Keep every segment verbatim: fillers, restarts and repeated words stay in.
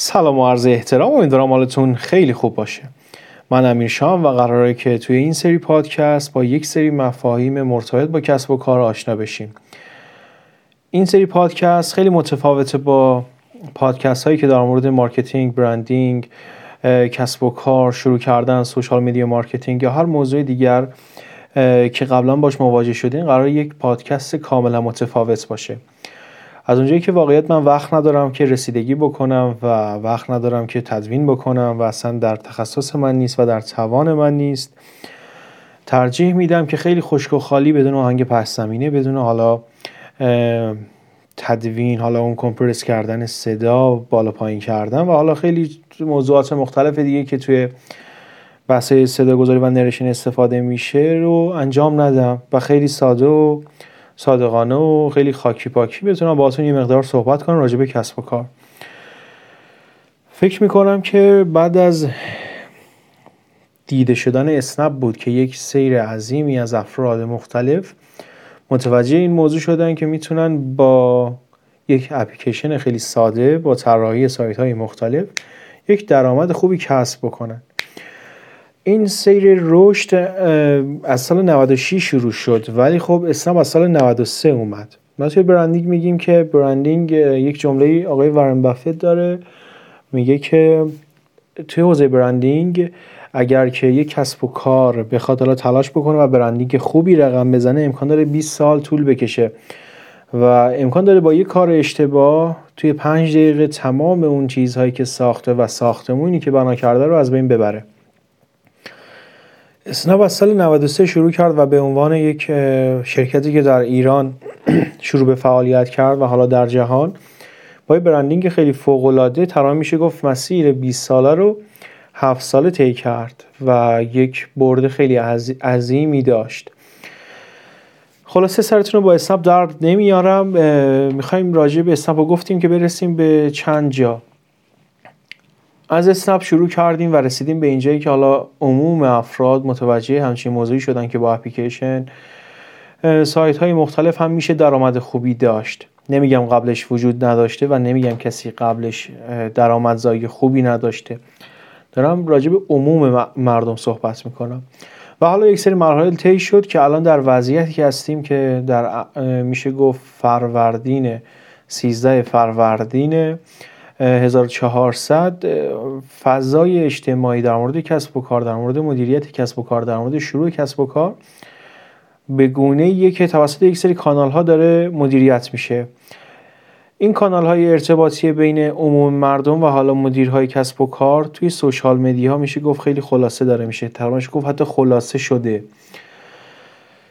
سلام و عرض احترام، امیدوارم حالتون خیلی خوب باشه. من امیرشام و قراره که توی این سری پادکست با یک سری مفاهیم مرتبط با کسب و کار آشنا بشیم. این سری پادکست خیلی متفاوته با پادکست هایی که در مورد مارکتینگ، برندینگ، کسب و کار، شروع کردن، سوشال میدیا مارکتینگ یا هر موضوع دیگر که قبلا باش مواجه شدین، قراره یک پادکست کاملا متفاوت باشه. از اونجایی که واقعیت من وقت ندارم که رسیدگی بکنم و وقت ندارم که تدوین بکنم و اصلا در تخصص من نیست و در توان من نیست، ترجیح میدم که خیلی خشک و خالی بدون آهنگ پس زمینه، بدون حالا تدوین، حالا اون کمپرس کردن صدا، بالا پایین کردن و حالا خیلی موضوعات مختلف دیگه که توی بحث صدا گذاری و نریشن استفاده میشه رو انجام ندم و خیلی ساده و صادقانه و خیلی خاکی پاکی بتونم باهاتون یه مقدار صحبت کنم راجع به کسب و کار. فکر میکنم که بعد از دیده شدن اسنپ بود که یک سیر عظیمی از افراد مختلف متوجه این موضوع شدن که میتونن با یک اپلیکیشن خیلی ساده، با طراحی سایت‌های مختلف، یک درآمد خوبی کسب بکنن. این سیر رشد از سال نود و شش شروع شد، ولی خب اسنپ از سال نود و سه اومد. ما توی برندینگ میگیم که برندینگ، یک جمله آقای وارن بافت داره میگه که توی حوزه برندینگ اگر که یک کسب و کار بخواد حالا تلاش بکنه و برندینگ خوبی رقم بزنه، امکان داره بیست سال طول بکشه و امکان داره با یک کار اشتباه توی پنج دقیقه تمام اون چیزهایی که ساخته و ساختمونی که بنا کرده رو از بین ببره. اسنپ از سال نود و سه شروع کرد و به عنوان یک شرکتی که در ایران شروع به فعالیت کرد و حالا در جهان با برندینگ خیلی فوق‌العاده تقریبا میشه گفت مسیر بیست ساله رو هفت ساله طی کرد و یک برد خیلی عظیمی داشت. خلاصه سرتون رو با اسنپ درد نمیارم. میخوایم راجع به اسنپ رو گفتیم که برسیم به چند جا. از اسنپ شروع کردیم و رسیدیم به اینجایی که حالا عموم افراد متوجه همچین موضوعی شدن که با اپلیکیشن، سایت‌های مختلف هم میشه درآمد خوبی داشت. نمیگم قبلش وجود نداشته و نمیگم کسی قبلش درآمدزایی خوبی نداشته. دارم راجع به عموم مردم صحبت میکنم و حالا یک سری مراحل طی شد که الان در وضعیتی که هستیم که در میشه گفت فروردین سیزده فروردین هزار و چهارصد فضای اجتماعی در مورد کسب و کار، در مورد مدیریت کسب و کار، در مورد شروع کسب و کار به گونه‌ای که توسط یک سری کانال‌ها داره مدیریت میشه. این کانال‌های ارتباطی بین عموم مردم و حالا مدیرهای کسب و کار توی سوشال مدیا میشه گفت خیلی خلاصه داره میشه، ترمش گفت حتی خلاصه شده.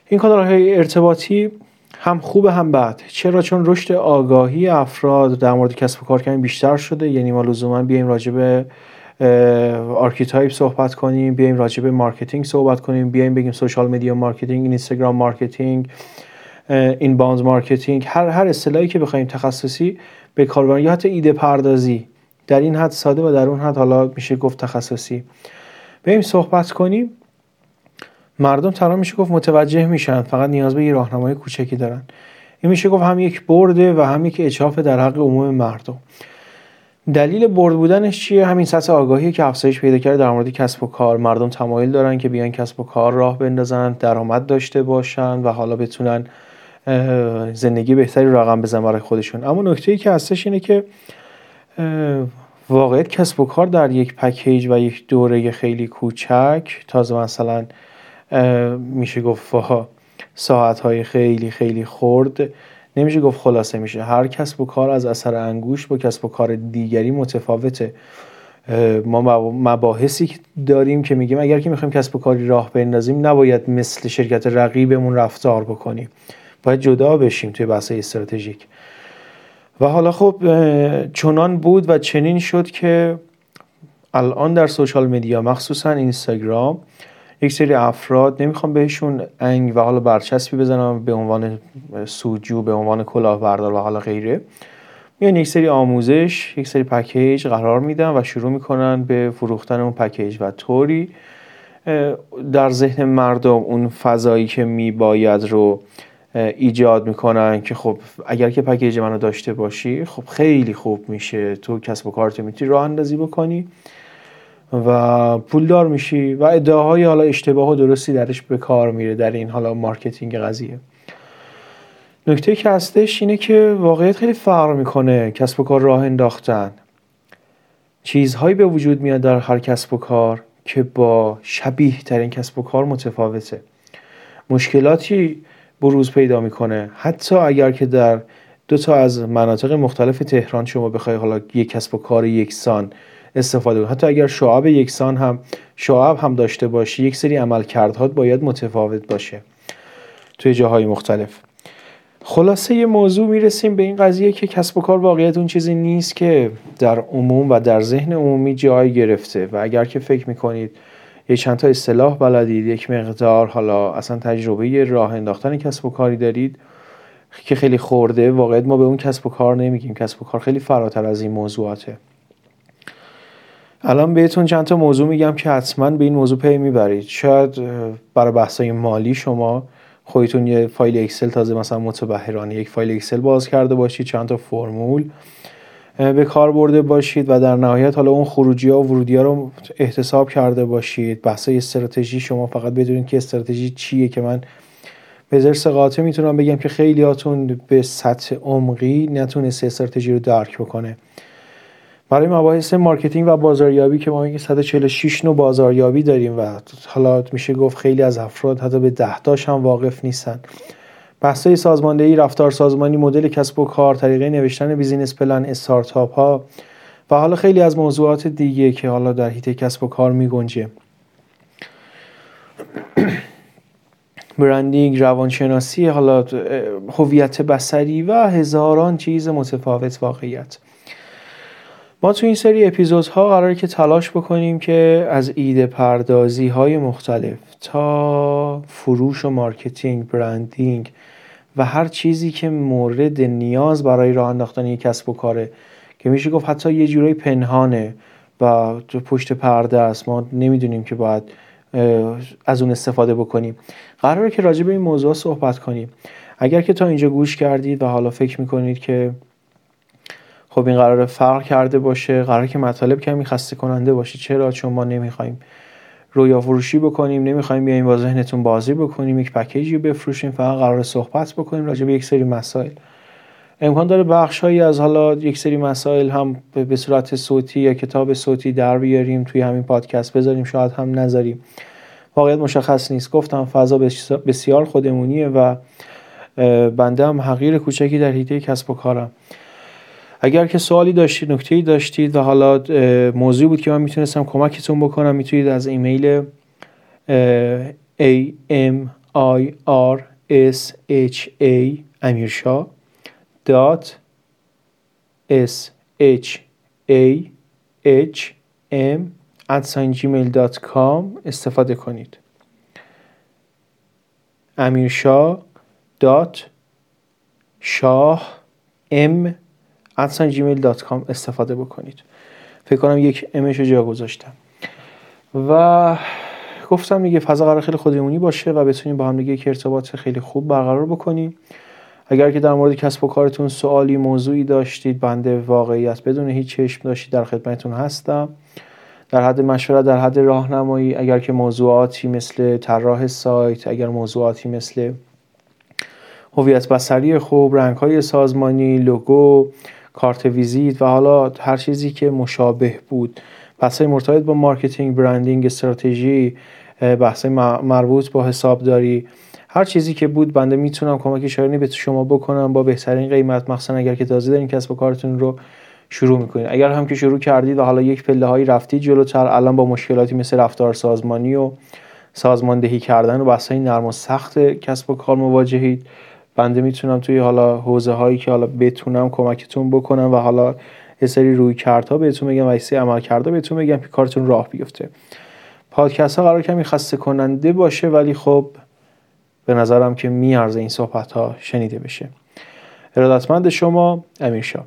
این کانال‌های ارتباطی هم خوبه هم بد. چرا؟ چون رشد آگاهی افراد در مورد کسب و کار کمی بیشتر شده. یعنی ما لزوما بیایم راجع به آرکیتایپ صحبت کنیم، بیایم راجع به مارکتینگ صحبت کنیم، بیایم بگیم سوشال مدیا مارکتینگ، اینستاگرام مارکتینگ، این باند مارکتینگ، هر هر اصطلاحی که بخوایم تخصصی به کار ببریم یا حتی ایده پردازی، در این حد ساده و در اون حد حالا میشه گفت تخصصی بیایم صحبت کنیم، مردم ترا میشه گفت متوجه میشن، فقط نیاز به یه راهنمای کوچکی دارن. این میشه گفت هم یک برده و هم یک اجحاف در حق عموم مردم. دلیل برد بودنش چیه؟ همین سطح آگاهی که افزایش پیدا کرده در مورد کسب و کار. مردم تمایل دارن که بیان کسب و کار راه بندازن، درآمد داشته باشن و حالا بتونن زندگی بهتری رقم بزنن برای خودشون. اما نکته‌ای که هستش اینه که واقعیت کسب و کار در یک پکیج و یک دوره خیلی کوچک، تازه مثلا میشه گفت ساعت‌های خیلی خیلی خرد، نمیشه گفت خلاصه میشه. هر کسب و کار از اثر انگوش با کسب و کار دیگری متفاوته. ما مباحثی داریم که میگیم اگر که میخوایم کسب و کاری راه بندازیم نباید مثل شرکت رقیبمون رفتار بکنیم، باید جدا بشیم توی بحث‌های استراتژیک. و حالا خب چنان بود و چنین شد که الان در سوشال مدیا، مخصوصا اینستاگرام، یک سری افراد، نمیخوام بهشون انگ و حالا برچسبی بزنم به عنوان سودجو، به عنوان کلاهبردار و حالا غیره، میان یک سری آموزش، یک سری پکیج قرار میدن و شروع میکنن به فروختن اون پکیج و طوری در ذهن مردم اون فضایی که میباید رو ایجاد میکنن که خب اگر که پکیج منو داشته باشی خب خیلی خوب میشه، تو کسب و کارت میتونی راه اندازی بکنی و پولدار میشی و ادعاهای حالا اشتباه و درستی درش به کار میره در این حالا مارکتینگ قضیه. نکته که هستش اینه که واقعیت خیلی فرق میکنه. کسب و کار راه انداختن، چیزهایی به وجود میاد در هر کسب و کار که با شبیه ترین کسب و کار متفاوته، مشکلاتی بروز پیدا میکنه. حتی اگر که در دو تا از مناطق مختلف تهران شما بخوای حالا یک کسب و کار یکسان استفاده کنید، حتی اگر شعب یکسان هم شعب هم داشته باشی، یک سری عملکردها باید متفاوت باشه توی جاهای مختلف. خلاصه یه موضوع میرسیم به این قضیه که کسب و کار واقعیت اون چیزی نیست که در عموم و در ذهن عمومی جای گرفته و اگر که فکر میکنید یه چند تا اصطلاح بلدید، یک مقدار حالا اصلا تجربه راه انداختن کسب و کاری دارید که خیلی خورده، واقعیت ما به اون کسب و کار نمیگیم. کسب و کار خیلی فراتر از این موضوعاته. الان بهتون چند تا موضوع میگم که حتما به این موضوع پی میبرید. شاید برای بحث‌های مالی شما خودتون یه فایل اکسل تازه مثلا متبهرانه یک فایل اکسل باز کرده باشید، چند تا فرمول به کار برده باشید و در نهایت حالا اون خروجی‌ها و ورودی‌ها رو احتساب کرده باشید. بحث‌های استراتژی شما فقط بدونید که استراتژی چیه، که من به ذرس قاطع میتونم بگم که خیلیاتون به سطح عمقی نتونسته استراتژی رو درک بکنه. برای مباحث مارکتینگ و بازاریابی که ما میگیم صد و چهل و شش نوع بازاریابی داریم و حالا میشه گفت خیلی از افراد حتی به ده تاش هم واقف نیستن. بحث‌های سازماندهی، رفتار سازمانی، مدل کسب و کار، طریقه نوشتن بیزینس پلن، استارتاپ ها و حالا خیلی از موضوعات دیگه که حالا در حیطه کسب و کار می‌گنجه. برندینگ، روانشناسی، حالا هویت بصری و هزاران چیز متفاوت. واقعیت ما تو این سری اپیزودها قراره که تلاش بکنیم که از ایده پردازی های مختلف تا فروش و مارکتینگ، برندینگ و هر چیزی که مورد نیاز برای راه انداختن یک کسب و کاره که میشه گفت حتی یه جورایی پنهانه و پشت پرده است، ما نمیدونیم که باید از اون استفاده بکنیم، قراره که راجع به این موضوع صحبت کنیم. اگر که تا اینجا گوش کردید و حالا فکر میکنید که خب این قراره فرق کرده باشه، قراره که مطالب کمی خسته کننده باشه، چرا؟ چون ما نمیخوایم رویا فروشی بکنیم، نمیخوایم بیایم با ذهنتون بازی بکنیم، یک پکیجی رو بفروشیم، فقط قراره صحبت بکنیم راجع به یک سری مسائل. امکان داره بخشایی از حالا یک سری مسائل هم به صورت صوتی یا کتاب صوتی در بیاریم توی همین پادکست بذاریم، شاید هم نذاریم، واقعیت مشخص نیست. گفتم فضا بسیار خودمونیه و بنده هم حقیر کوچکی در حیطه کسب و کارم. اگر که سوالی داشتید، نکته‌ای داشتید و حالا موضوعی بود که من میتونستم کمکتون بکنم، میتونید از ایمیل a m i r s h a امیرشا دات s h a h m at gmail dot com استفاده کنید. امیرشا دات شاه ام at gmail dot com استفاده بکنید. فکر کنم یک امش رو جا گذاشتم و گفتم دیگه فضا قرار خیلی خودمونی باشه و بتونیم با هم دیگه یک ارتباط خیلی خوب برقرار بکنیم. اگر که در مورد کسب و کارتون سوالی، موضوعی داشتید، بنده واقعیت بدون هیچ چشم داشتید در خدمتتون هستم، در حد مشورت، در حد راهنمایی. اگر که موضوعاتی مثل طراح سایت، اگر موضوعاتی مثل هویت بصری خوب، رنگ‌های سازمانی، لوگو، کارت ویزیت و حالا هر چیزی که مشابه بود، بحث‌های مرتبط با مارکتینگ، برندینگ، استراتژی، بحث‌های مربوط با حسابداری، هر چیزی که بود بنده میتونم کمک شایانی به شما بکنم با بهترین قیمت، مخصوصا اگر که تازه دارین کسب و کارتون رو شروع میکنید. اگر هم که شروع کردید و حالا یک پله‌هایی رفتید جلوتر، الان با مشکلاتی مثل رفتار سازمانی و سازماندهی کردن و بحث‌های نرم و سخت کسب و کار مواجهید، بنده میتونم توی حالا حوزه هایی که حالا بتونم کمکتون بکنم و حالا یه سری رویکردها بهتون میگم و یه سری عملکردها بهتون میگم که کارتون راه بیفته. پادکست ها قرار کمی خسته کننده باشه ولی خب به نظرم که میارزه این صحبت ها شنیده بشه. ارادتمند شما، امیر شاه.